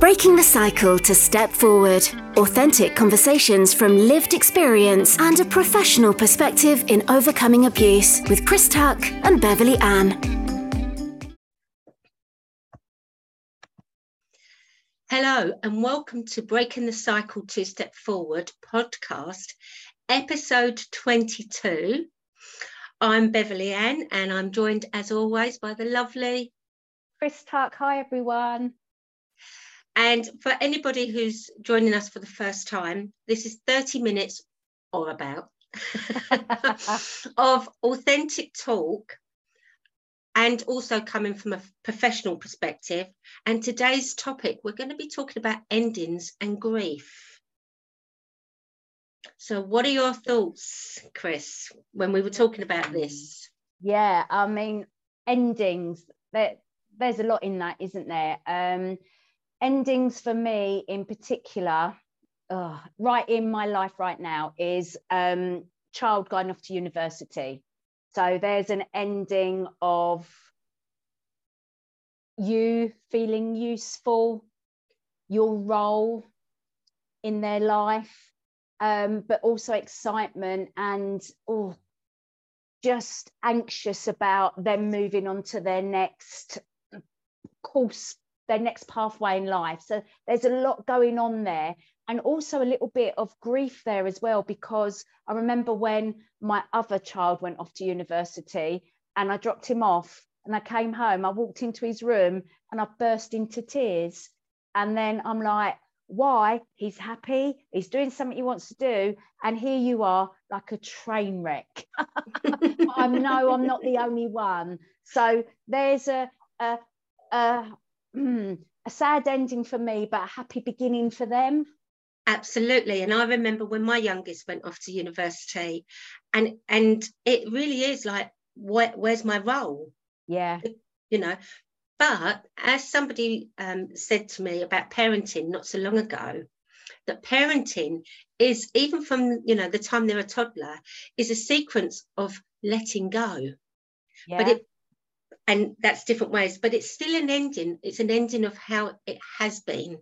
Breaking the Cycle to Step Forward. Authentic conversations from lived experience and a professional perspective in overcoming abuse with Chris Tuck and Beverly Ann. Hello and welcome to Breaking the Cycle to Step Forward podcast, episode 22. I'm Beverly Ann and I'm joined as always by the lovely Chris Tuck. Hi everyone. And for anybody who's joining us for the first time, this is 30 minutes or about of authentic talk and also coming from a professional perspective. And today's topic, we're going to be talking about endings and grief. So what are your thoughts, Chris, when we were talking about this? Yeah, I mean, endings, there's a lot in that, isn't there? Endings for me in particular, right in my life right now, is child going off to university. So there's an ending of you feeling useful, your role in their life, but also excitement and just anxious about them moving on to their next course, their next pathway in life. So there's a lot going on there, and also a little bit of grief there as well, because I remember when my other child went off to university and I dropped him off and I came home, I walked into his room and I burst into tears. And then I'm like, why? He's happy, he's doing something he wants to do, and here you are like a train wreck. I know I'm not the only one. So there's a sad ending for me, but a happy beginning for them. Absolutely. And I remember when my youngest went off to university, and it really is like, where's my role? Yeah. You know, but as somebody said to me about parenting not so long ago, that parenting is, even from, you know, the time they're a toddler, is a sequence of letting go. Yeah. And that's different ways, but it's still an ending. It's an ending of how it has been,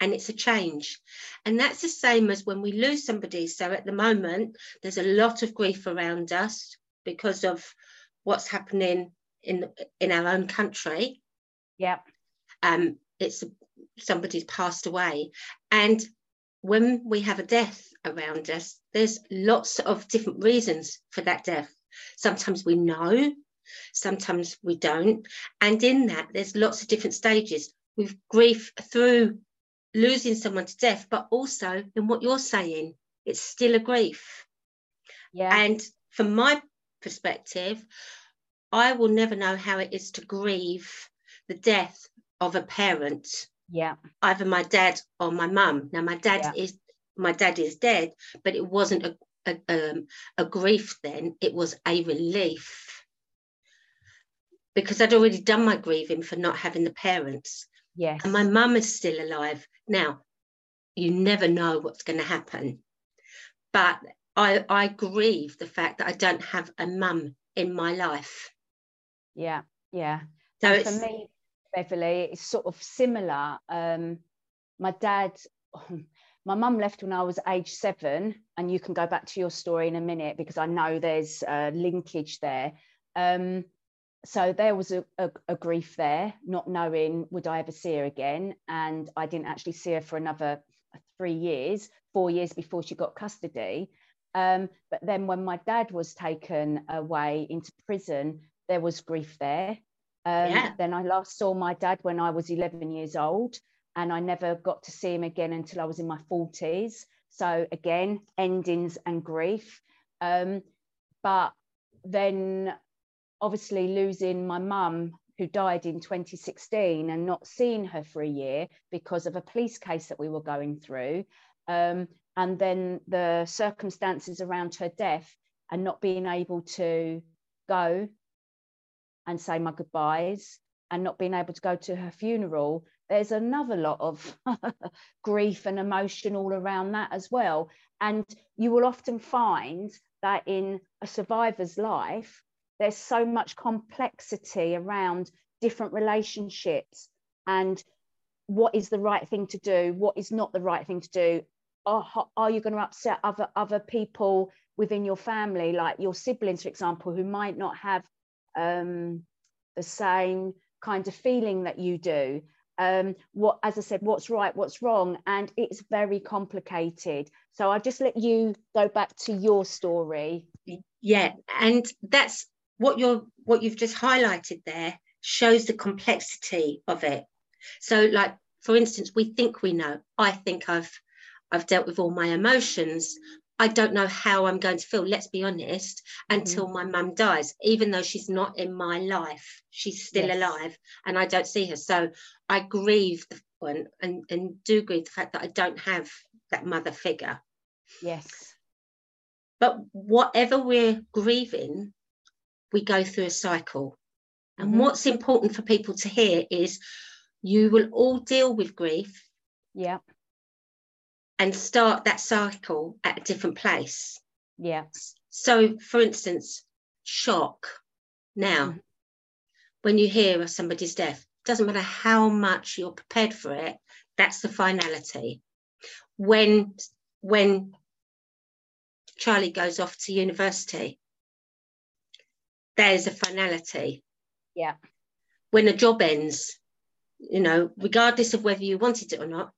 and it's a change. And that's the same as when we lose somebody. So at the moment, there's a lot of grief around us because of what's happening in our own country. Yeah. It's somebody's passed away. And when we have a death around us, there's lots of different reasons for that death. Sometimes we know, sometimes we don't, and in that there's lots of different stages with grief through losing someone to death, but also in what you're saying, it's still a grief. Yeah. And from my perspective, I will never know how it is to grieve the death of a parent. Yeah. Either my dad or my mum. Now my dad is dead, but it wasn't a grief then, it was a relief, because I'd already done my grieving for not having the parents. Yes. And my mum is still alive. Now, you never know what's going to happen. But I grieve the fact that I don't have a mum in my life. Yeah, yeah. So for me, Beverly, it's sort of similar. My mum left when I was age 7, and you can go back to your story in a minute because I know there's a linkage there. So there was a grief there, not knowing would I ever see her again. And I didn't actually see her for another 4 years before she got custody. But then when my dad was taken away into prison, there was grief there. Then I last saw my dad when I was 11 years old, and I never got to see him again until I was in my 40s. So again, endings and grief. But then, obviously, losing my mum, who died in 2016, and not seeing her for a year because of a police case that we were going through, and then the circumstances around her death and not being able to go and say my goodbyes and not being able to go to her funeral, there's another lot of grief and emotion all around that as well. And you will often find that in a survivor's life, there's so much complexity around different relationships and what is the right thing to do, what is not the right thing to do. Are you going to upset other people within your family, like your siblings, for example, who might not have the same kind of feeling that you do? What, as I said, what's right, what's wrong? And it's very complicated. So I'll just let you go back to your story. Yeah, and that's what you've just highlighted there shows the complexity of it. So, like, for instance, we think we know. I think I've dealt with all my emotions. I don't know how I'm going to feel, let's be honest, until my mum dies, even though she's not in my life. She's still alive and I don't see her. So I grieve and do grieve the fact that I don't have that mother figure. Yes. But whatever we're grieving, we go through a cycle. And what's important for people to hear is you will all deal with grief. Yeah. And start that cycle at a different place. Yeah. So, for instance, shock. Now, when you hear of somebody's death, doesn't matter how much you're prepared for it, that's the finality. When Charlie goes off to university, there's a finality. Yeah. When a job ends, you know, regardless of whether you wanted it or not,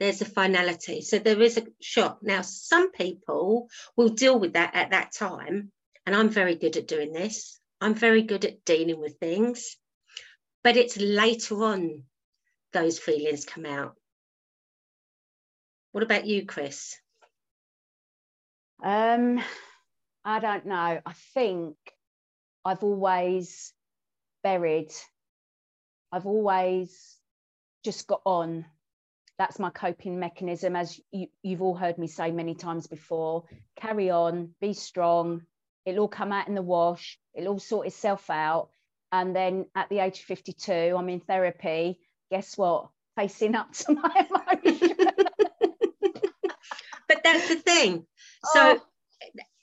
there's a finality. So there is a shock. Now, some people will deal with that at that time. And I'm very good at doing this. I'm very good at dealing with things. But it's later on those feelings come out. What about you, Chris? I don't know. I think I've always buried. I've always just got on. That's my coping mechanism, as you've all heard me say many times before. Carry on, be strong. It'll all come out in the wash. It'll all sort itself out. And then at the age of 52, I'm in therapy. Guess what? Facing up to my emotions. But that's the thing. So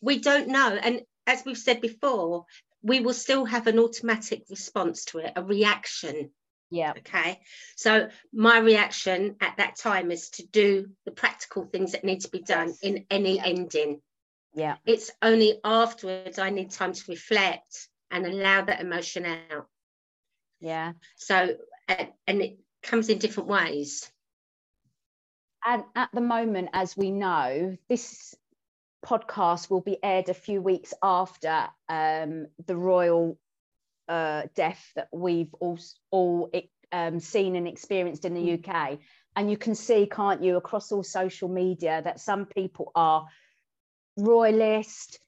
we don't know. And as we've said before, we will still have an automatic response to it, a reaction. Yeah. Okay. So my reaction at that time is to do the practical things that need to be done in any ending. Yeah. It's only afterwards I need time to reflect and allow that emotion out. Yeah. So, and it comes in different ways. And at the moment, as we know, this podcast will be aired a few weeks after the royal death that we've all seen and experienced in the UK. And you can see, can't you, across all social media that some people are royalist,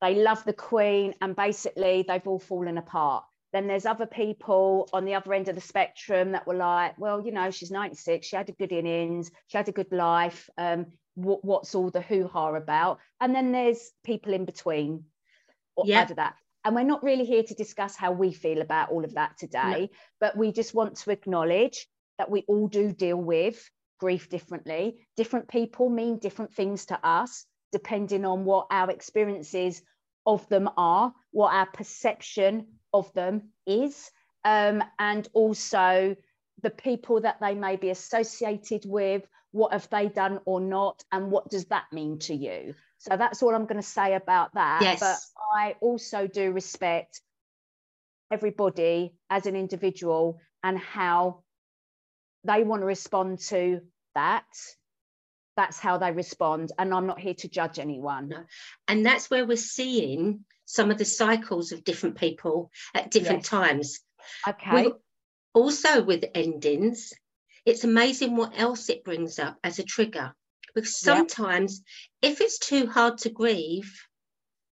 they love the Queen, and basically they've all fallen apart. Then there's other people on the other end of the spectrum that were like, well, you know, she's 96, she had a good innings, she had a good life, what's all the hoo-ha about? And then there's people in between out of that. And we're not really here to discuss how we feel about all of that today, but we just want to acknowledge that we all do deal with grief differently. Different people mean different things to us, depending on what our experiences of them are, what our perception of them is, and also the people that they may be associated with, what have they done or not, and what does that mean to you? So that's all I'm going to say about that. Yes. But I also do respect everybody as an individual and how they want to respond to that. That's how they respond. And I'm not here to judge anyone. No. And that's where we're seeing some of the cycles of different people at different times. Okay. Also with endings, it's amazing what else it brings up as a trigger. Because sometimes if it's too hard to grieve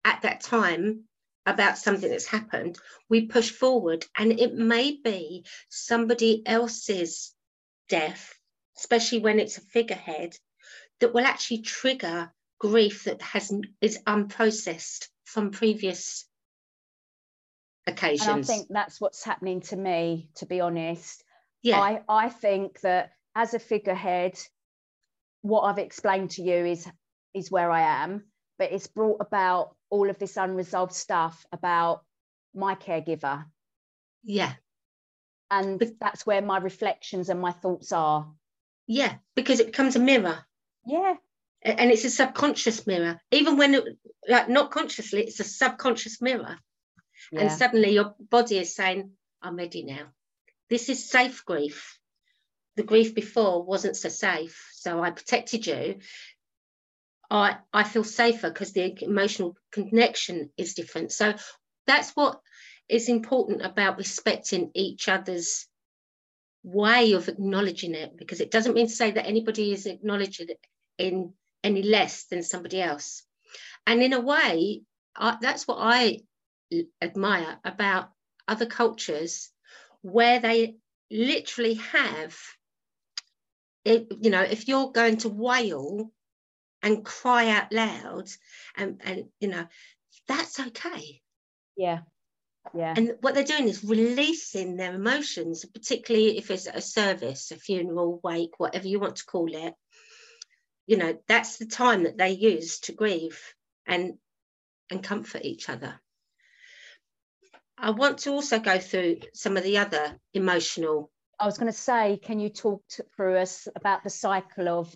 at that time about something that's happened, we push forward, and it may be somebody else's death, especially when it's a figurehead, that will actually trigger grief that is unprocessed from previous occasions. And I think that's what's happening to me, to be honest. Yeah. I think that as a figurehead, what I've explained to you is where I am, but it's brought about all of this unresolved stuff about my caregiver. Yeah. and that's where my reflections and my thoughts are. Yeah, because it becomes a mirror. Yeah. And it's a subconscious mirror. Even when, like, not consciously, it's a subconscious mirror. Yeah. And suddenly your body is saying, I'm ready now. This is safe grief. The grief before wasn't so safe. So I protected you. I feel safer because the emotional connection is different. So that's what is important about respecting each other's way of acknowledging it, because it doesn't mean to say that anybody is acknowledging it in any less than somebody else. And in a way, that's what I admire about other cultures, where they literally have, you know, if you're going to wail and cry out loud and you know, that's okay. Yeah. Yeah. And what they're doing is releasing their emotions, particularly if it's a service, a funeral, wake, whatever you want to call it. You know, that's the time that they use to grieve and comfort each other. I want to also go through some of the other emotional. I was going to say, can you talk through us about the cycle of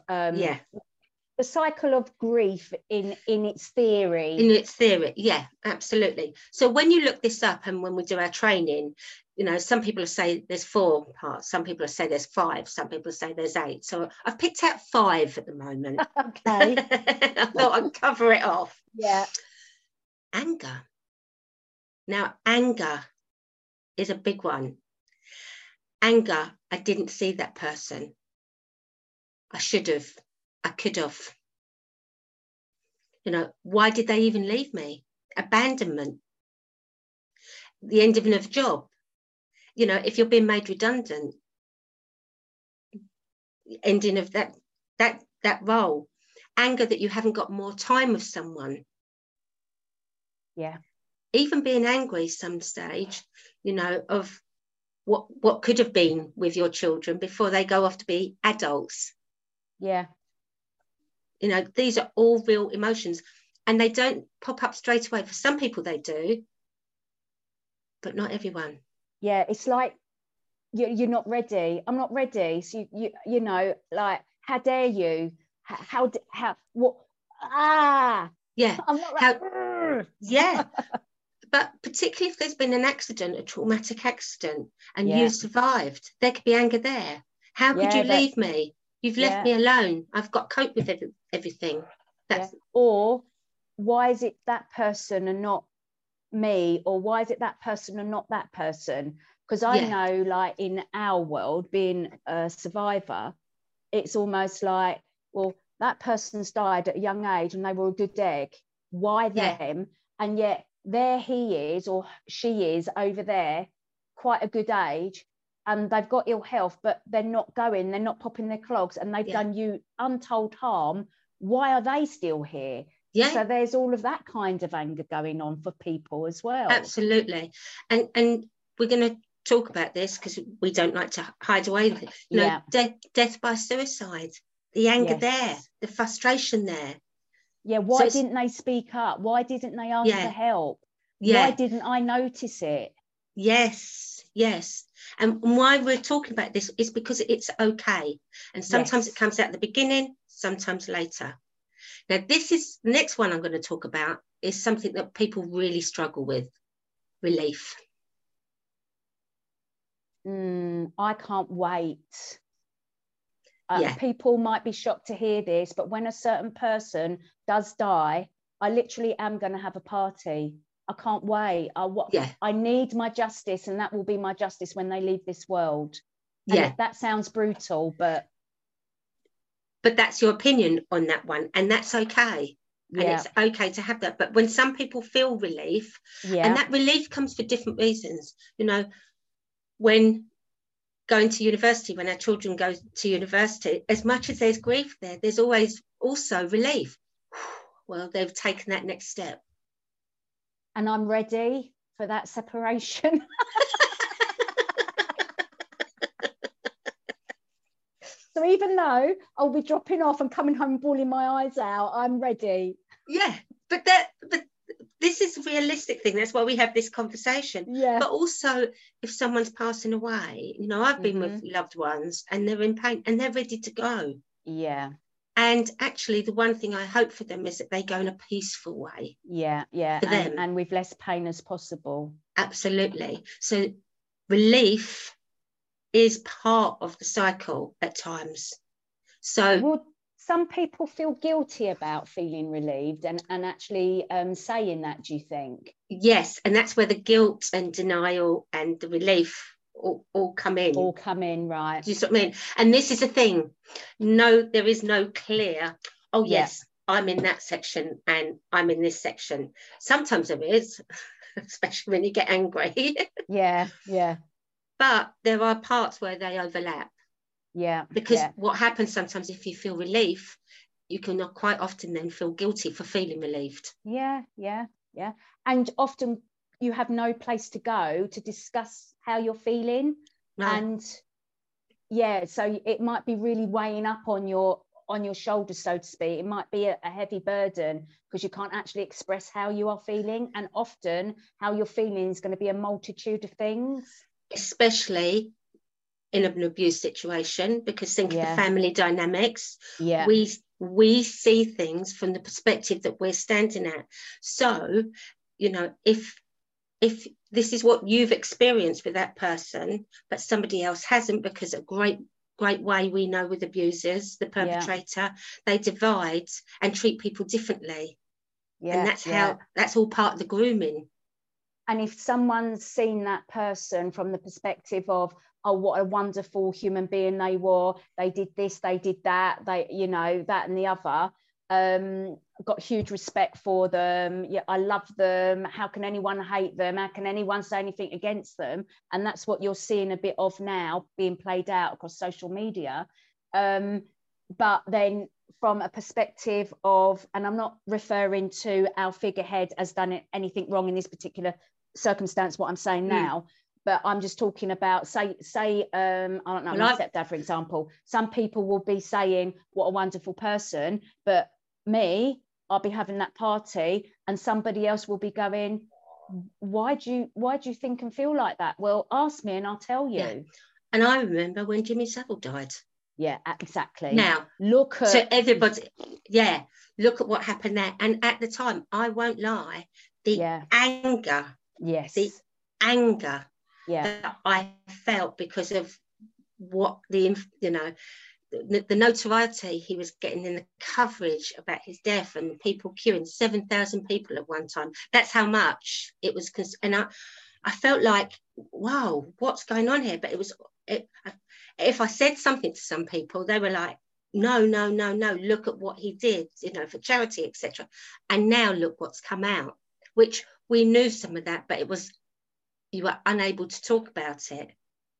the cycle of grief in its theory? In its theory, yeah, absolutely. So when you look this up and when we do our training, you know, some people say there's 4 parts, some people say there's 5, some people say there's 8. So I've picked out 5 at the moment. Okay. I thought I'd cover it off. Yeah. Anger. Now, anger is a big one. Anger, I didn't see that person. I should have. I could have. You know, why did they even leave me? Abandonment. The ending of a job. You know, if you're being made redundant, ending of that role. Anger that you haven't got more time with someone. Yeah. Even being angry some stage, you know, of what could have been with your children before they go off to be adults. Yeah. You know, these are all real emotions, and they don't pop up straight away. For some people they do, but not everyone. Yeah, it's like you're not ready. I'm not ready. So you know, like, how dare you? How what? Ah, yeah. I'm not like, yeah. But particularly if there's been an accident, a traumatic accident, and you survived, there could be anger there. How could you leave me? You've left me alone. I've got to cope with everything. That's... Yeah. Or why is it that person and not me? Or why is it that person and not that person? Because I know, like, in our world, being a survivor, it's almost like, well, that person's died at a young age and they were a good egg. Why them? And yet there he is or she is over there, quite a good age, and they've got ill health, but they're not popping their clogs, and they've done you untold harm. Why are they still here? Yeah. So there's all of that kind of anger going on for people as well. Absolutely. And we're going to talk about this because we don't like to hide away. You know, death by suicide, the anger there, the frustration there. Yeah, why didn't they speak up? Why didn't they ask for help? Yeah. Why didn't I notice it? Yes, yes. And why we're talking about this is because it's okay. And sometimes it comes out at the beginning, sometimes later. Now, the next one I'm going to talk about is something that people really struggle with, relief. I can't wait. People might be shocked to hear this, but when a certain person does die, I literally am going to have a party. I can't wait. I need my justice, and that will be my justice when they leave this world. And that sounds brutal, but that's your opinion on that one, and that's okay. Yeah. And it's okay to have that. But when some people feel relief, and that relief comes for different reasons. You know, when going to university, when our children go to university, as much as there's grief there, there's always also relief. Well, they've taken that next step. And I'm ready for that separation. So even though I'll be dropping off and coming home bawling my eyes out, I'm ready. Yeah, but This is a realistic thing. That's why we have this conversation. Yeah. But also, if someone's passing away, you know, I've been with loved ones and they're in pain and they're ready to go. Yeah. And actually, the one thing I hope for them is that they go in a peaceful way. Yeah, yeah. For them. And with less pain as possible. Absolutely. So relief is part of the cycle at times. So... well, some people feel guilty about feeling relieved and actually saying that, do you think? Yes, and that's where the guilt and denial and the relief all come in. All come in, right. Do you see what I mean? And this is the thing. No, there is no clear, oh, yes, yeah. I'm in that section and I'm in this section. Sometimes there is, especially when you get angry. Yeah, yeah. But there are parts where they overlap. Yeah, because what happens sometimes, if you feel relief, you can quite often then feel guilty for feeling relieved. Yeah, yeah, yeah. And often you have no place to go to discuss how you're feeling. No. And yeah, so it might be really weighing up on your shoulders, so to speak. It might be a heavy burden because you can't actually express how you are feeling. And often how you're feeling is going to be a multitude of things. Especially in an abuse situation, because think of the family dynamics. Yeah, we see things from the perspective that we're standing at. So, you know, if this is what you've experienced with that person, but somebody else hasn't, because a great way we know with abusers, the perpetrator, they divide and treat people differently. Yeah, and that's how that's all part of the grooming. And if someone's seen that person from the perspective of, oh, what a wonderful human being they were. They did this, they did that, they, you know, that and the other. Got huge respect for them. Yeah, I love them. How can anyone hate them? How can anyone say anything against them? And that's what you're seeing a bit of now being played out across social media. But then from a perspective of, and I'm not referring to our figurehead has done anything wrong in this particular circumstance, what I'm saying now, but I'm just talking about, say, I don't know, my stepdad, for example. Some people will be saying, what a wonderful person, but me, I'll be having that party, and somebody else will be going, why do you think and feel like that? Well, ask me and I'll tell you. Yeah. And I remember when Jimmy Savile died. Yeah, exactly. Now, look at... so everybody, yeah, look at what happened there. And at the time, I won't lie, the anger. Yes. The anger. Yeah, that I felt because of what the notoriety he was getting and the coverage about his death and people queuing, 7,000 people at one time. That's how much it was. And I felt like, wow, what's going on here? But it was, if I said something to some people, they were like, no, look at what he did, you know, for charity, etc. And now look what's come out, which we knew some of that, but it was, you were unable to talk about it.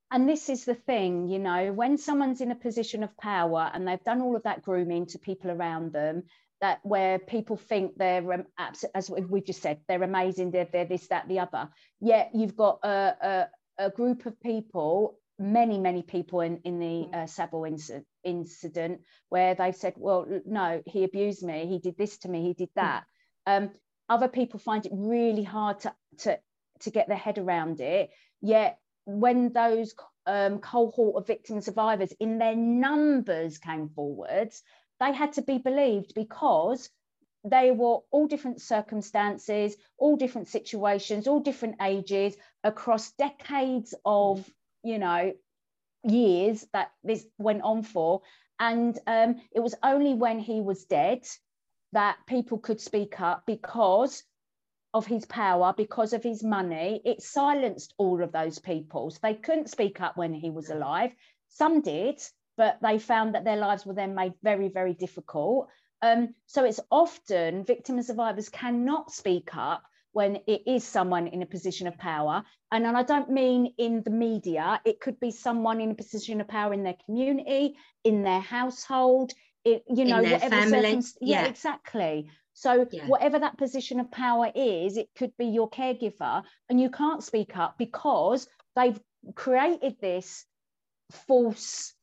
And this is the thing, you know, when someone's in a position of power and they've done all of that grooming to people around them, that where people think they're, as we've just said, they're amazing, they're this, that, the other, yet you've got a group of people, many people in the Savile incident, where they've said, well, no, he abused me, he did this to me, he did that. Other people find it really hard to get their head around it, yet when those cohort of victim survivors in their numbers came forwards, they had to be believed because they were all different circumstances, all different situations, all different ages, across decades of, you know, years that this went on for. And it was only when he was dead that people could speak up because of his power, because of his money. It silenced all of those people, so they couldn't speak up when he was alive. Some did, but they found that their lives were then made very, very difficult. So it's often victim and survivors cannot speak up when it is someone in a position of power. And I don't mean in the media, it could be someone in a position of power in their community, in their household, you know, whatever circumstance. Yeah, exactly. So whatever that position of power is, it could be your caregiver, and you can't speak up because they've created this false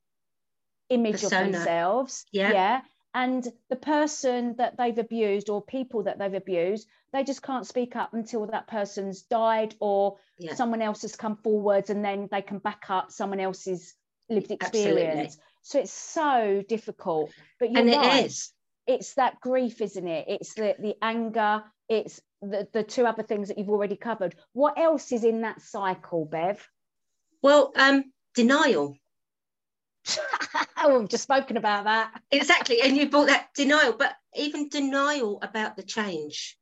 image persona of themselves. Yeah. And the person that they've abused, or people that they've abused, they just can't speak up until that person's died, or someone else has come forwards, and then they can back up someone else's lived experience. Absolutely. So it's so difficult. But you're right. It's that grief, isn't it? It's the anger. It's the two other things that you've already covered. What else is in that cycle, Bev? Well, denial. Oh, we've just spoken about that. Exactly. And you brought that denial, but even denial about the change.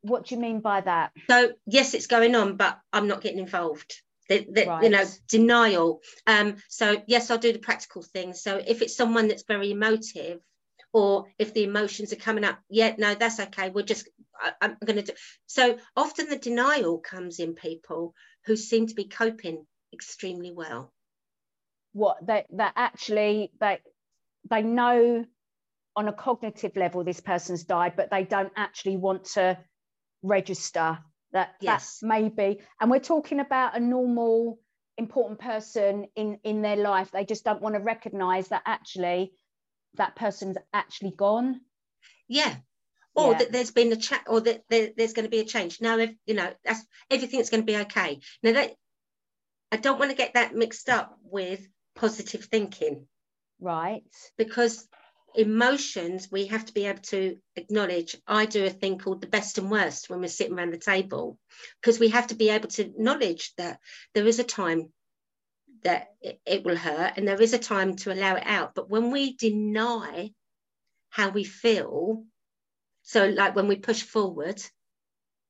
What do you mean by that? So, yes, it's going on, but I'm not getting involved. Right. You know, denial. So, yes, I'll do the practical things. So if it's someone that's very emotive, or if the emotions are coming up, no, that's okay. I'm going to do. So often the denial comes in people who seem to be coping extremely well. What that actually they know on a cognitive level this person's died, but they don't actually want to register that. Yes, maybe. And we're talking about a normal important person in their life. They just don't want to recognize that actually that person's actually gone. That there's been a chat, or that there's going to be a change now. If you know, that's everything's going to be okay now. That I don't want to get that mixed up with positive thinking, right? Because emotions, we have to be able to acknowledge. I do a thing called the best and worst when we're sitting around the table, because we have to be able to acknowledge that there is a time that it will hurt, and there is a time to allow it out. But when we deny how we feel, so like when we push forward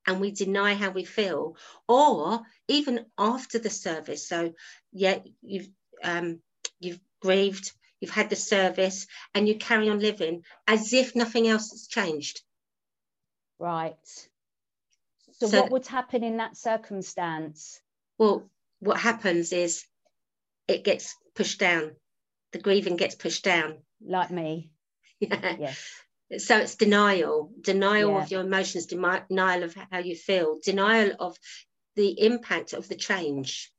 and we deny how we feel, or even after the service, so you've grieved, you've had the service, and you carry on living as if nothing else has changed. Right. So what would happen in that circumstance? Well, what happens is it gets pushed down. The grieving gets pushed down. Like me. Yeah. Yes. So it's denial of your emotions, denial of how you feel, denial of the impact of the change.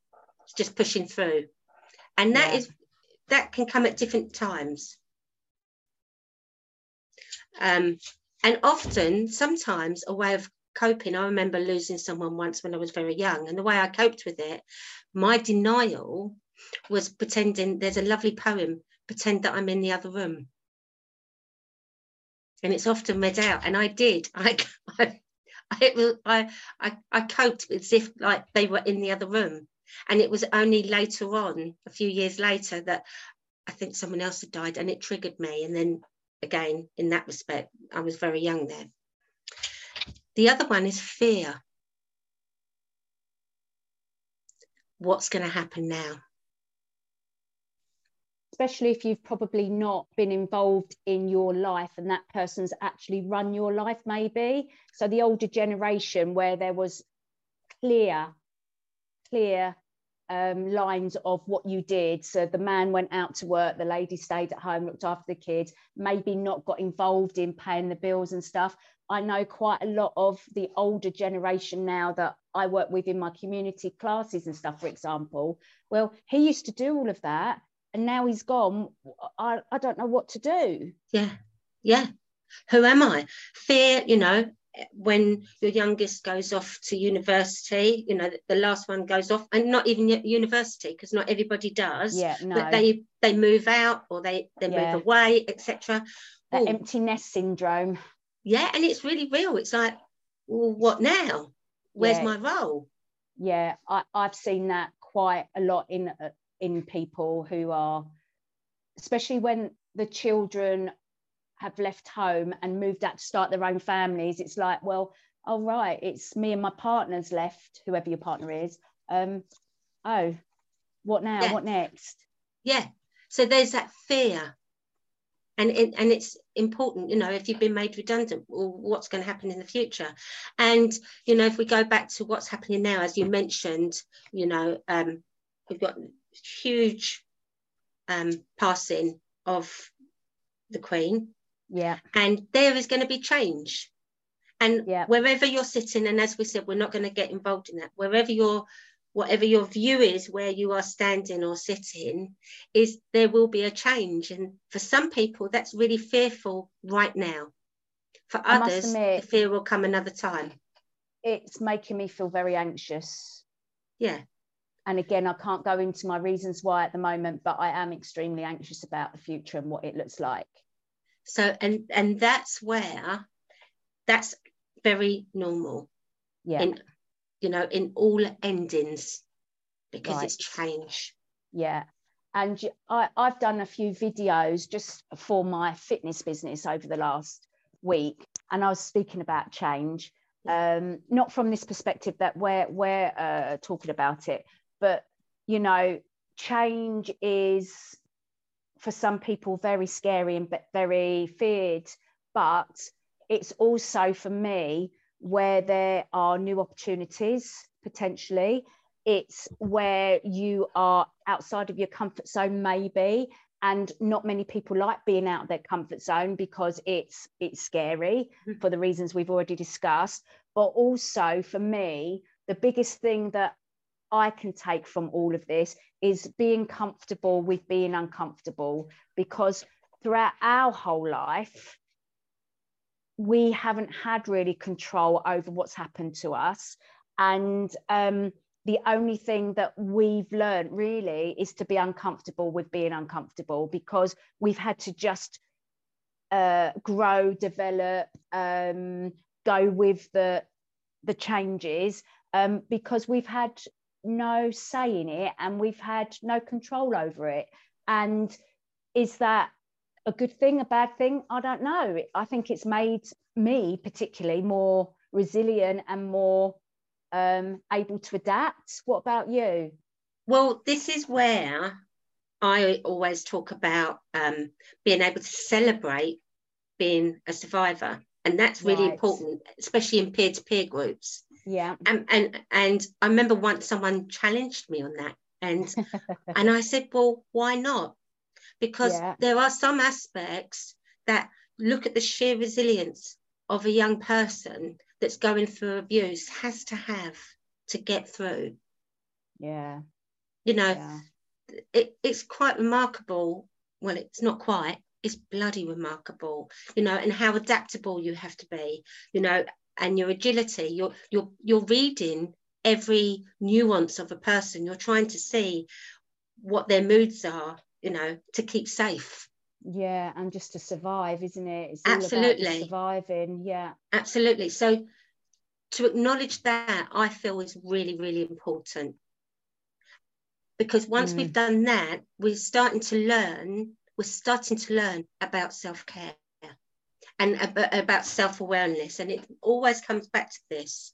It's just pushing through. And that can come at different times. And often, sometimes a way of coping, I remember losing someone once when I was very young, and the way I coped with it, my denial was pretending, there's a lovely poem, "Pretend That I'm in the Other Room." And it's often read out, and I did. I coped as if like they were in the other room, and it was only later on, a few years later, that I think someone else had died, and it triggered me. And then again, in that respect, I was very young then. The other one is fear. What's going to happen now? Especially if you've probably not been involved in your life and that person's actually run your life, maybe. So the older generation, where there was clear lines of what you did. So the man went out to work, the lady stayed at home, looked after the kids, maybe not got involved in paying the bills and stuff. I know quite a lot of the older generation now that I work with in my community classes and stuff, for example. Well, he used to do all of that, and now he's gone. I don't know what to do. Yeah. Who am I? Fear, you know, when your youngest goes off to university, you know, the last one goes off, and not even university, because not everybody does. Yeah, no. But they move out, or they move away, etc. That empty nest syndrome. Yeah, and it's really real. It's like, well, what now? Where's my role? Yeah, I've seen that quite a lot in people who are, especially when the children have left home and moved out to start their own families. It's like, well, all right, it's me and my partner's left, whoever your partner is. What now? Yeah. What next? Yeah. So there's that fear, and it's important, you know, if you've been made redundant, well, what's going to happen in the future? And you know, if we go back to what's happening now, as you mentioned, you know, we've got huge passing of the Queen, and there is going to be change, and wherever you're sitting, and as we said, we're not going to get involved in that, wherever you're whatever your view is, where you are standing or sitting, is there will be a change. And for some people, that's really fearful right now. For others, admit, the fear will come another time. It's making me feel very anxious. Yeah. And again, I can't go into my reasons why at the moment, but I am extremely anxious about the future and what it looks like. So, and that's where, that's very normal. Yeah. In all endings, because right. It's change. Yeah. And I've done a few videos just for my fitness business over the last week, and I was speaking about change, not from this perspective that we're talking about it, but change is for some people very scary and very feared, but it's also for me where there are new opportunities potentially. It's where you are outside of your comfort zone maybe, and not many people like being out of their comfort zone because it's scary for the reasons we've already discussed. But also for me, the biggest thing that I can take from all of this is being comfortable with being uncomfortable, because throughout our whole life, we haven't had really control over what's happened to us. And the only thing that we've learned really is to be uncomfortable with being uncomfortable, because we've had to just grow, develop, go with the changes, because we've had no say in it and we've had no control over it. And is that a good thing, a bad thing? I don't know. I think it's made me particularly more resilient and more able to adapt. What about you? Well, this is where I always talk about being able to celebrate being a survivor, and that's really important, especially in peer-to-peer groups. Yeah. And I remember once someone challenged me on that, and and I said, well, why not? Because there are some aspects that look at the sheer resilience of a young person that's going through abuse has to have to get through. Yeah. It's quite remarkable. Well, it's not quite, it's bloody remarkable, and how adaptable you have to be, and your agility, you're reading every nuance of a person. You're trying to see what their moods are, to keep safe. Yeah, and just to survive, isn't it? It's absolutely all about surviving. Yeah, absolutely. So to acknowledge that, I feel, is really, really important, because once we've done that, we're starting to learn about self-care and about self-awareness, and it always comes back to this.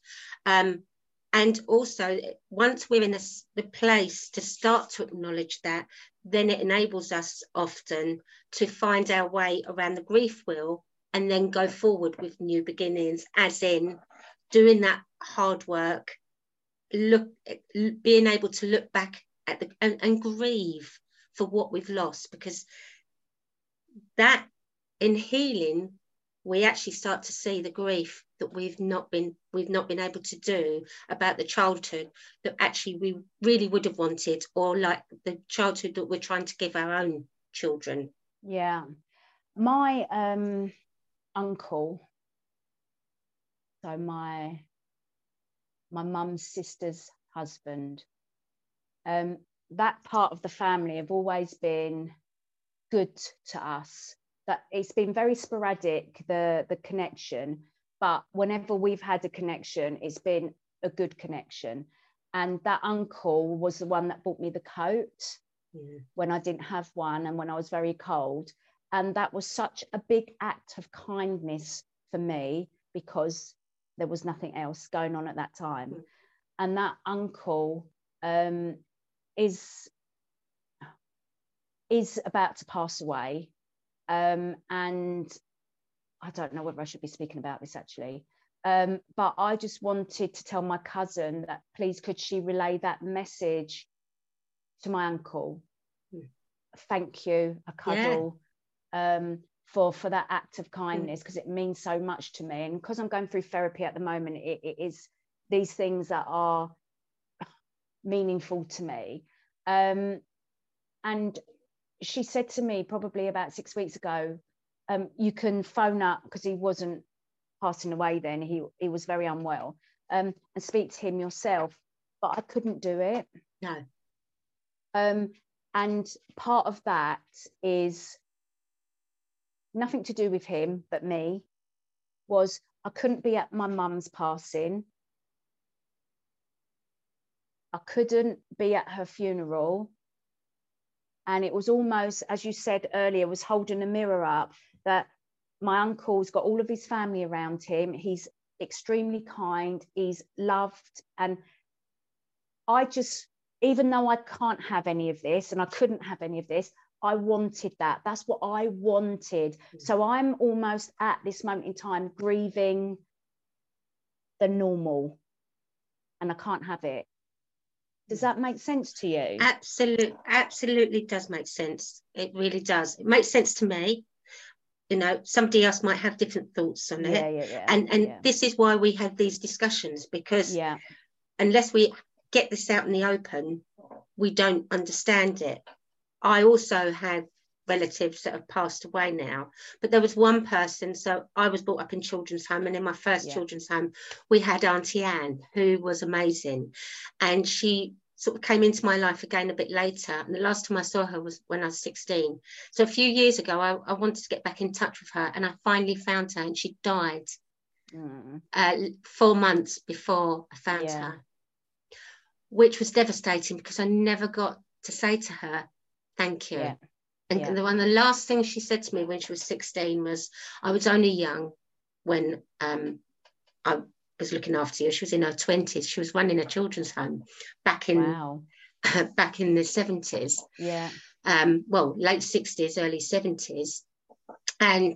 And also, once we're in the place to start to acknowledge that, then it enables us often to find our way around the grief wheel and then go forward with new beginnings, as in doing that hard work, being able to look back at and grieve for what we've lost, because that, in healing, we actually start to see the grief that we've not been able to do about the childhood that actually we really would have wanted, or like the childhood that we're trying to give our own children. Yeah. My uncle, so my mum's sister's husband, that part of the family have always been good to us. That it's been very sporadic, the connection, but whenever we've had a connection, it's been a good connection. And that uncle was the one that bought me the coat when I didn't have one and when I was very cold. And that was such a big act of kindness for me, because there was nothing else going on at that time. And that uncle is about to pass away. And I don't know whether I should be speaking about this actually, but I just wanted to tell my cousin that please could she relay that message to my uncle. Thank you, a cuddle, for that act of kindness, because it means so much to me. And because I'm going through therapy at the moment, it is these things that are meaningful to me. And she said to me probably about 6 weeks ago, you can phone up, because he wasn't passing away then, he was very unwell, and speak to him yourself. But I couldn't do it. No. And part of that is nothing to do with him, but me, was I couldn't be at my mum's passing. I couldn't be at her funeral. And it was almost, as you said earlier, was holding a mirror up that my uncle's got all of his family around him. He's extremely kind. He's loved. And I just, even though I can't have any of this and I couldn't have any of this, I wanted that. That's what I wanted. So I'm almost at this moment in time grieving the normal, and I can't have it. Does that make sense to you? Absolutely does make sense. It really does. It makes sense to me. You know, somebody else might have different thoughts on it. And this is why we have these discussions, because unless we get this out in the open, we don't understand it. I also have relatives that have passed away now, but there was one person, so I was brought up in children's home, and in my first children's home we had Auntie Anne, who was amazing, and she sort of came into my life again a bit later, and the last time I saw her was when I was 16. So a few years ago I wanted to get back in touch with her, and I finally found her, and she died 4 months before I found her, which was devastating, because I never got to say to her thank you. And the last thing she said to me when she was 16 was, I was only young when I was looking after you. She was in her 20s. She was running a children's home back in back in the 70s. Yeah. Well, late 60s, early 70s. And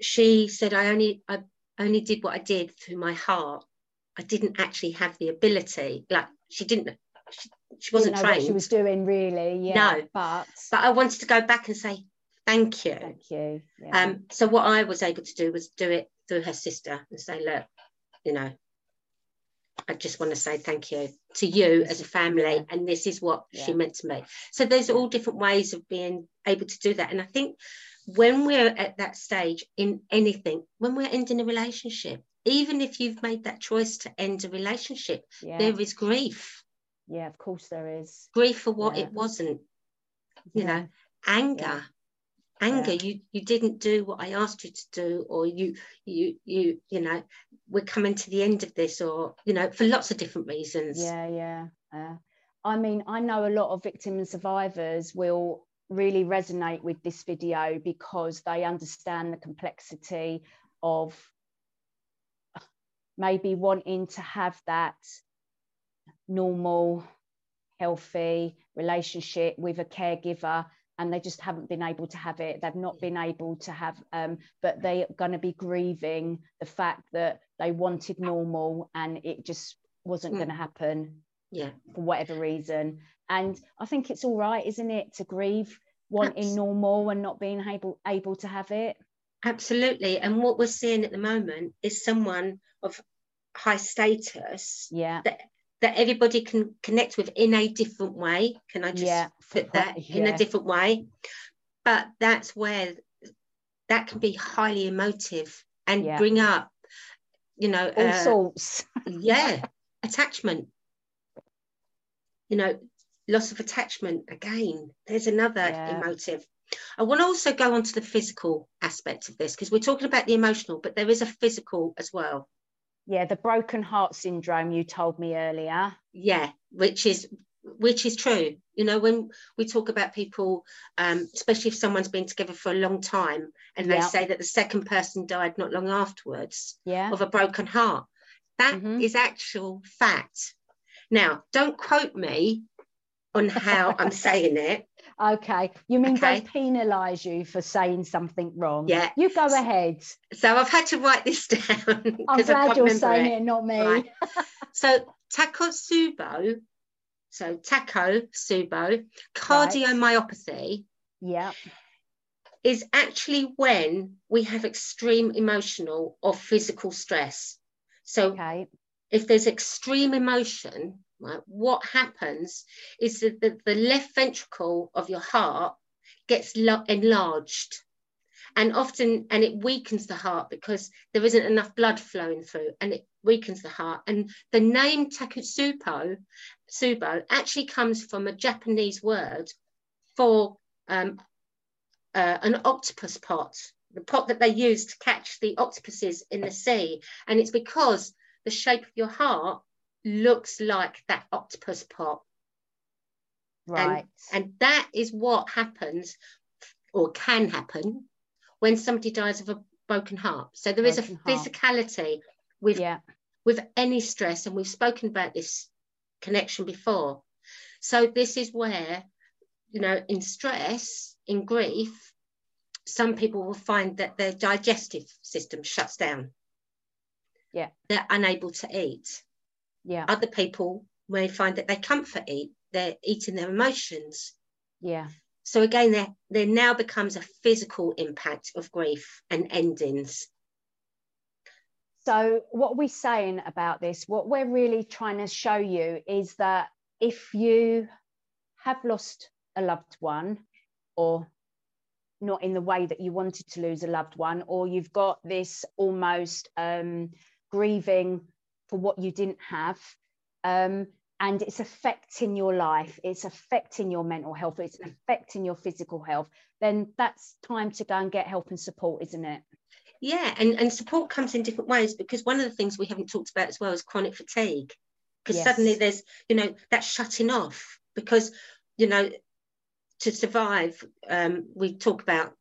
she said, I only did what I did through my heart. I didn't actually have the ability. Like, she wasn't trained. What she was doing, really. Yeah. No. But I wanted to go back and say thank you. Thank you. Yeah. So what I was able to do was do it through her sister and say, look, you know, I just want to say thank you to you as a family, and this is what she meant to me. So there's all different ways of being able to do that. And I think when we're at that stage in anything, when we're ending a relationship, even if you've made that choice to end a relationship, there is grief. Yeah, of course there is. Grief for what it wasn't. You know, anger. Yeah. Anger, you didn't do what I asked you to do, or you know, we're coming to the end of this, or, you know, for lots of different reasons. I mean, I know a lot of victims and survivors will really resonate with this video, because they understand the complexity of maybe wanting to have that normal, healthy relationship with a caregiver, and they just haven't been able to have it. They've not been able to have, but they're going to be grieving the fact that they wanted normal and it just wasn't going to happen for whatever reason. And I think it's all right, isn't it, to grieve wanting normal and not being able to have it? Absolutely. And what we're seeing at the moment is someone of high status that everybody can connect with in a different way. Can I just put that in a different way? But that's where that can be highly emotive and bring up, you know, all sorts. Attachment. You know, loss of attachment. Again, there's another emotive. I want to also go on to the physical aspect of this, because we're talking about the emotional, but there is a physical as well. Yeah, the broken heart syndrome you told me earlier. Yeah, which is true. You know, when we talk about people, especially if someone's been together for a long time, and they say that the second person died not long afterwards of a broken heart, that is actual fact. Now, don't quote me on how I'm saying it. Okay, you mean they penalise you for saying something wrong? Yeah. You go ahead. So I've had to write this down. I'm glad you're saying it, not me. Right. So Takotsubo, cardiomyopathy, is actually when we have extreme emotional or physical stress. So if there's extreme emotion, right, what happens is that the left ventricle of your heart gets enlarged, and often, and it weakens the heart because there isn't enough blood flowing through, and it weakens the heart. And the name Takotsubo actually comes from a Japanese word for an octopus pot, the pot that they use to catch the octopuses in the sea. And it's because the shape of your heart looks like that octopus pot. Right. And that is what happens, or can happen, when somebody dies of a broken heart. So there is a physicality with any stress, and we've spoken about this connection before. So this is where, you know, in stress, in grief, some people will find that their digestive system shuts down. Yeah. They're unable to eat. Yeah. Other people may find that they comfort eat. They're eating their emotions. Yeah. So again, there now becomes a physical impact of grief and endings. So what we're saying about this, what we're really trying to show you is that if you have lost a loved one, or not in the way that you wanted to lose a loved one, or you've got this almost grieving for what you didn't have, and it's affecting your life, it's affecting your mental health, it's affecting your physical health, then that's time to go and get help and support, isn't it? Yeah, and support comes in different ways, because one of the things we haven't talked about as well is chronic fatigue, because suddenly there's, you know, that shutting off, because, you know, to survive, we talk about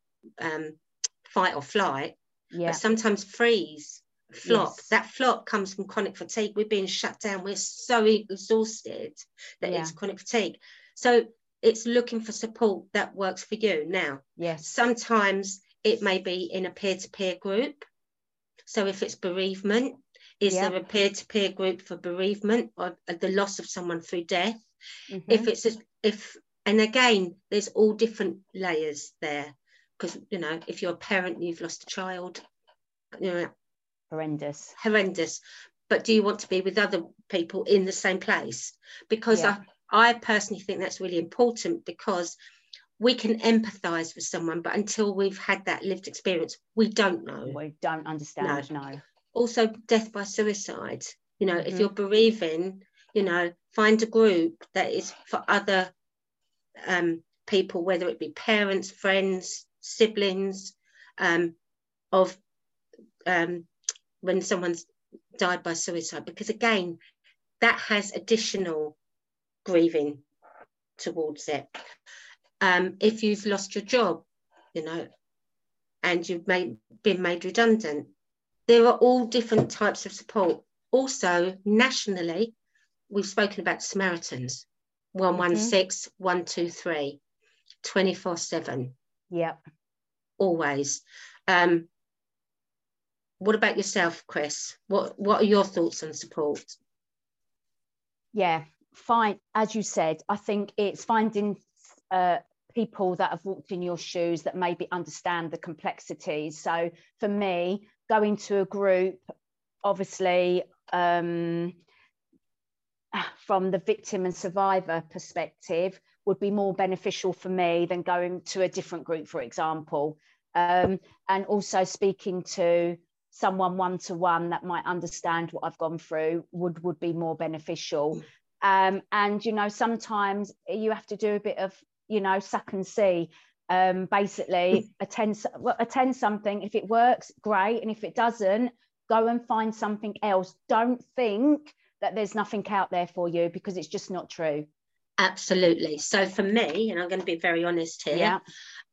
fight or flight, but sometimes freeze, flop. That flop comes from chronic fatigue. We're being shut down. We're so exhausted that it's chronic fatigue. So it's looking for support that works for you. Now, sometimes it may be in a peer-to-peer group. So if it's bereavement, is there a peer-to-peer group for bereavement or the loss of someone through death? Mm-hmm. And again, there's all different layers there, because, you know, if you're a parent, you've lost a child, you know, horrendous. But do you want to be with other people in the same place? Because I personally think that's really important, because we can empathize with someone, but until we've had that lived experience, we don't know. We don't understand. No. Also, death by suicide. You know, if you're bereaving, you know, find a group that is for other people, whether it be parents, friends, siblings, when someone's died by suicide, because again, that has additional grieving towards it. If you've lost your job, you know, and you've been made redundant, there are all different types of support. Also, nationally, we've spoken about Samaritans. 116, 123, 24/7. Yep. Always. What about yourself, Chris? What are your thoughts on support? Yeah, fine. As you said, I think it's finding people that have walked in your shoes that maybe understand the complexities. So for me, going to a group, obviously, from the victim and survivor perspective, would be more beneficial for me than going to a different group, for example. And also speaking to someone one-to-one that might understand what I've gone through would be more beneficial. And, you know, sometimes you have to do a bit of, you know, suck and see. Basically, attend something. If it works, great. And if it doesn't, go and find something else. Don't think that there's nothing out there for you, because it's just not true. Absolutely. So for me, and I'm going to be very honest here,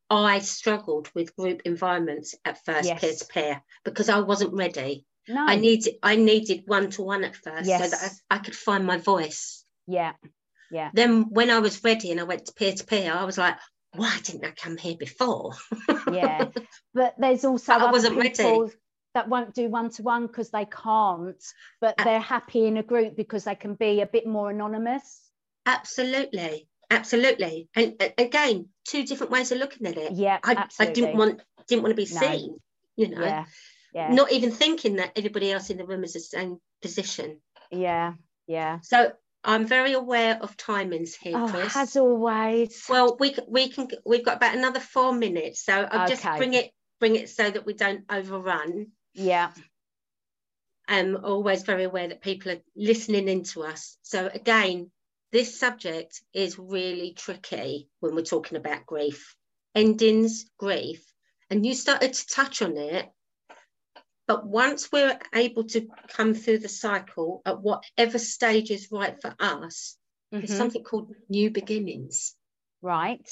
I struggled with group environments at first, peer-to-peer, because I wasn't ready. No. I needed one-to-one at first, so that I could find my voice. Yeah, yeah. Then when I was ready and I went to peer-to-peer, I was like, why didn't I come here before? Yeah, but there's also but I wasn't ready. That won't do one-to-one because they can't, but they're happy in a group because they can be a bit more anonymous. Absolutely. And again, two different ways of looking at it. Yeah, I didn't want to be seen, you know. Yeah. Not even thinking that anybody else in the room is the same position. Yeah. So I'm very aware of timings here, Chris. As always. Well, we've got about another 4 minutes, so I'll just bring it so that we don't overrun. Yeah. I'm always very aware that people are listening into us. So again, this subject is really tricky when we're talking about grief, endings, grief, and you started to touch on it. But once we're able to come through the cycle at whatever stage is right for us, there's something called new beginnings. Right.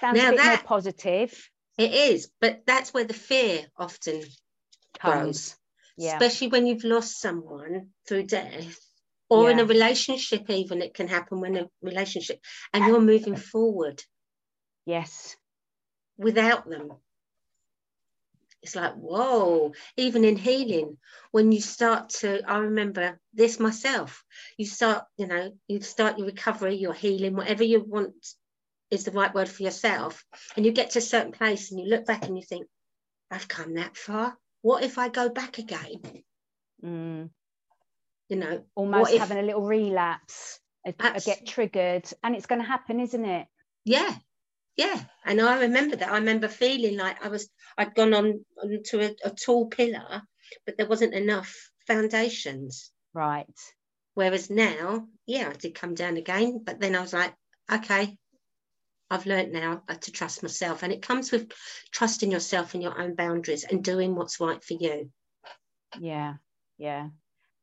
Sounds now a bit more positive. It is, but that's where the fear often comes. Yeah. Especially when you've lost someone through death or in a relationship, even it can happen when a relationship and you're moving forward. Yes. Without them. It's like, whoa, even in healing, when you start to, I remember this myself, you start, you know, you start your recovery, your healing, whatever you want is the right word for yourself. And you get to a certain place and you look back and you think, I've come that far. What if I go back again? Mm. You know, almost having a little relapse, I get triggered, and it's going to happen, isn't it? Yeah. Yeah, and I remember that. I remember feeling like I'd gone on to a tall pillar, but there wasn't enough foundations. Right. Whereas now, yeah, I did come down again, but then I was like, okay, I've learned now to trust myself. And it comes with trusting yourself and your own boundaries and doing what's right for you. Yeah, yeah.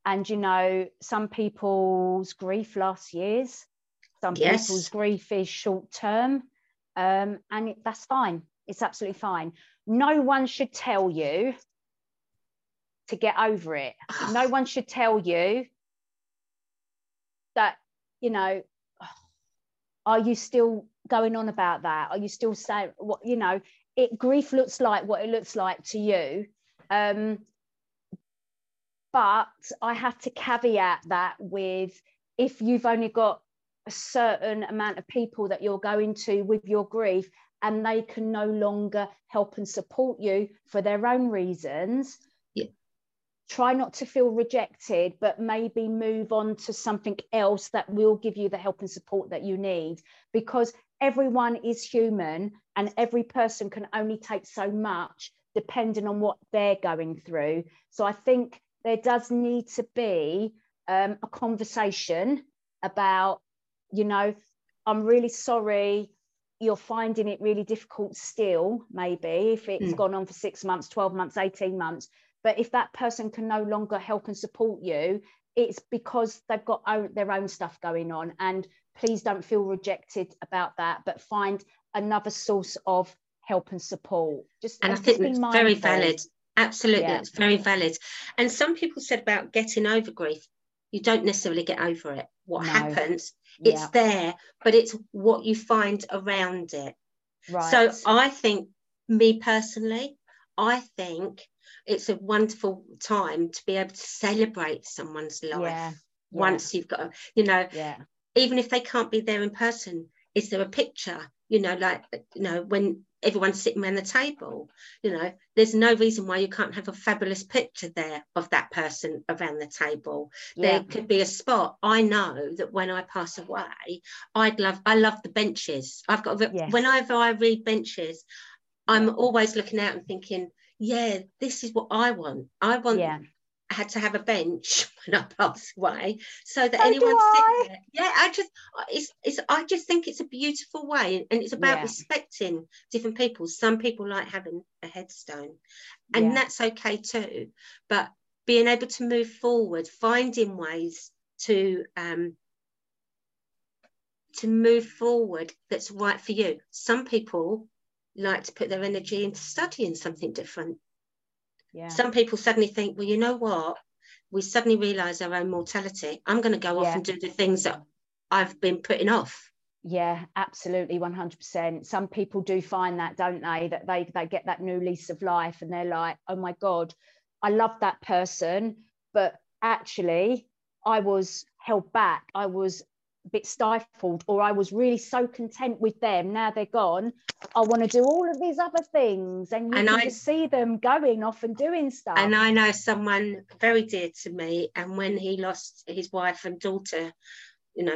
And, you know, some people's grief lasts years. Some people's grief is short term. And that's fine. It's absolutely fine. No one should tell you to get over it. No one should tell you that, you know, are you still going on about that? Are you still saying what, you know, grief looks like what it looks like to you. But I have to caveat that with, if you've only got a certain amount of people that you're going to with your grief and they can no longer help and support you for their own reasons, try not to feel rejected, but maybe move on to something else that will give you the help and support that you need, because everyone is human and every person can only take so much depending on what they're going through. So I think there does need to be a conversation about, you know, I'm really sorry you're finding it really difficult still, maybe if it's gone on for 6 months, 12 months, 18 months. But if that person can no longer help and support you, it's because they've got their own stuff going on. And please don't feel rejected about that, but find another source of help and support. And I think it's very valid. Absolutely, it's very valid. And some people said about getting over grief, you don't necessarily get over it. What happens, it's there, but it's what you find around it. Right. So I think, me personally, I think it's a wonderful time to be able to celebrate someone's life once you've got, you know, even if they can't be there in person, is there a picture? You know, like, you know, when everyone's sitting around the table, you know, there's no reason why you can't have a fabulous picture there of that person around the table. There could be a spot. I know that when I pass away, I love the benches. I've got, whenever I read benches, I'm always looking out and thinking, yeah, this is what I want. I had to have a bench when I passed away, so that anyone sitting there. Yeah, I just think it's a beautiful way, and it's about respecting different people. Some people like having a headstone, and that's okay too. But being able to move forward, finding ways to move forward that's right for you. Some people like to put their energy into studying something different. Yeah. Some people suddenly think, well, you know what? We suddenly realise our own mortality. I'm going to go off and do the things that I've been putting off. Yeah, absolutely, 100%. Some people do find that, don't they? That they get that new lease of life and they're like, oh, my God, I love that person. But actually, I was held back. I was a bit stifled, or I was really so content with them. Now they're gone, I want to do all of these other things, and you can just see them going off and doing stuff. And I know someone very dear to me, and when he lost his wife and daughter,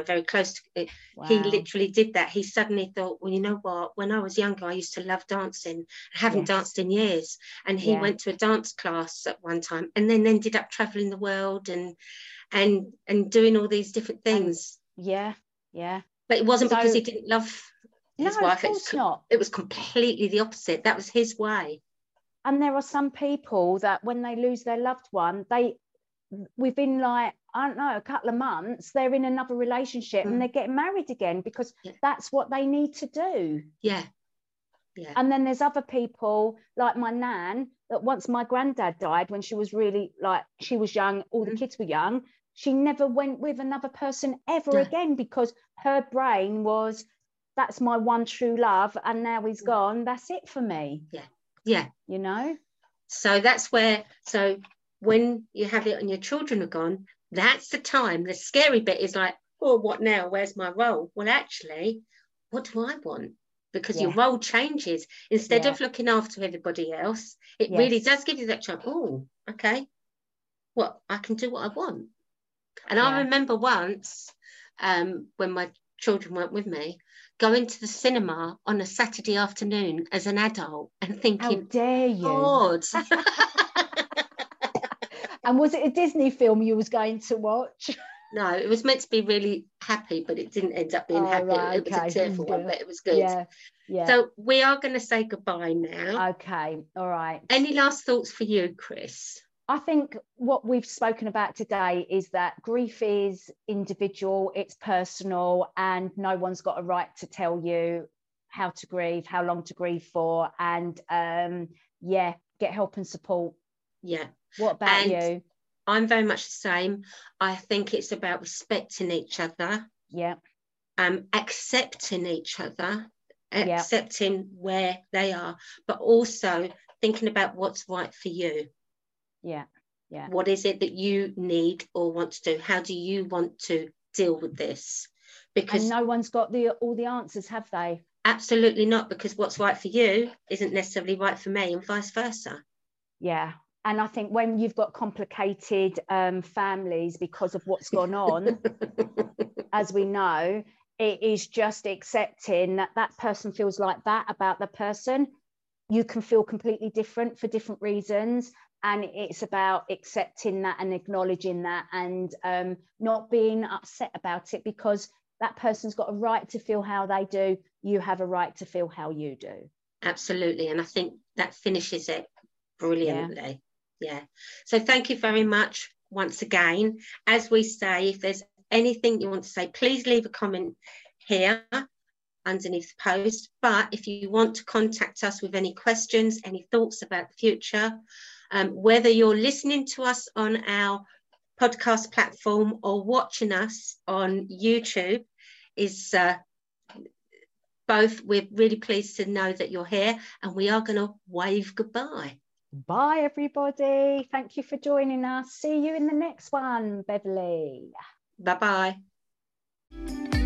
very close to it. Wow. He literally did that. He suddenly thought, well, you know what, when I was younger, I used to love dancing. I haven't danced in years. And he went to a dance class at one time and then ended up traveling the world and doing all these different things. But it wasn't because he didn't love his wife. Of course not. It was completely the opposite. That was his way. And there are some people that when they lose their loved one, they within like, I don't know, a couple of months, they're in another relationship and they're getting married again because that's what they need to do. Yeah. And then there's other people like my nan that once my granddad died, when she was really like, she was young, all the kids were young, she never went with another person ever again because her brain was, that's my one true love and now he's gone, that's it for me. Yeah. You know? So that's where, so when you have it and your children are gone, that's the time. The scary bit is like, oh, what now? Where's my role? Well, actually, what do I want? Because your role changes. Instead of looking after everybody else, it really does give you that chance. Oh, okay. Well, I can do what I want. And I remember once when my children weren't with me, going to the cinema on a Saturday afternoon as an adult and thinking, how dare you? God. And was it a Disney film you was going to watch? No, it was meant to be really happy, but it didn't end up being happy. Right, okay. It was a tearful one, but it was good. Yeah. So we are going to say goodbye now. Okay, all right. Any last thoughts for you, Chris? I think what we've spoken about today is that grief is individual, it's personal, and no one's got a right to tell you how to grieve, how long to grieve for, and get help and support. Yeah. What about you? I'm very much the same. I think it's about respecting each other. Yeah. Accepting each other, accepting where they are, but also thinking about what's right for you. Yeah. Yeah. What is it that you need or want to do? How do you want to deal with this? Because and no one's got all the answers, have they? Absolutely not, because what's right for you isn't necessarily right for me and vice versa. Yeah. And I think when you've got complicated families because of what's gone on, as we know, it is just accepting that that person feels like that about the person. You can feel completely different for different reasons. And it's about accepting that and acknowledging that and not being upset about it, because that person's got a right to feel how they do. You have a right to feel how you do. Absolutely. And I think that finishes it brilliantly. Yeah. So thank you very much once again. As we say, if there's anything you want to say, please leave a comment here underneath the post. But if you want to contact us with any questions, any thoughts about the future, whether you're listening to us on our podcast platform or watching us on YouTube, is both. We're really pleased to know that you're here, and we are going to wave goodbye. Bye, everybody. Thank you for joining us. See you in the next one, Beverly. Bye-bye.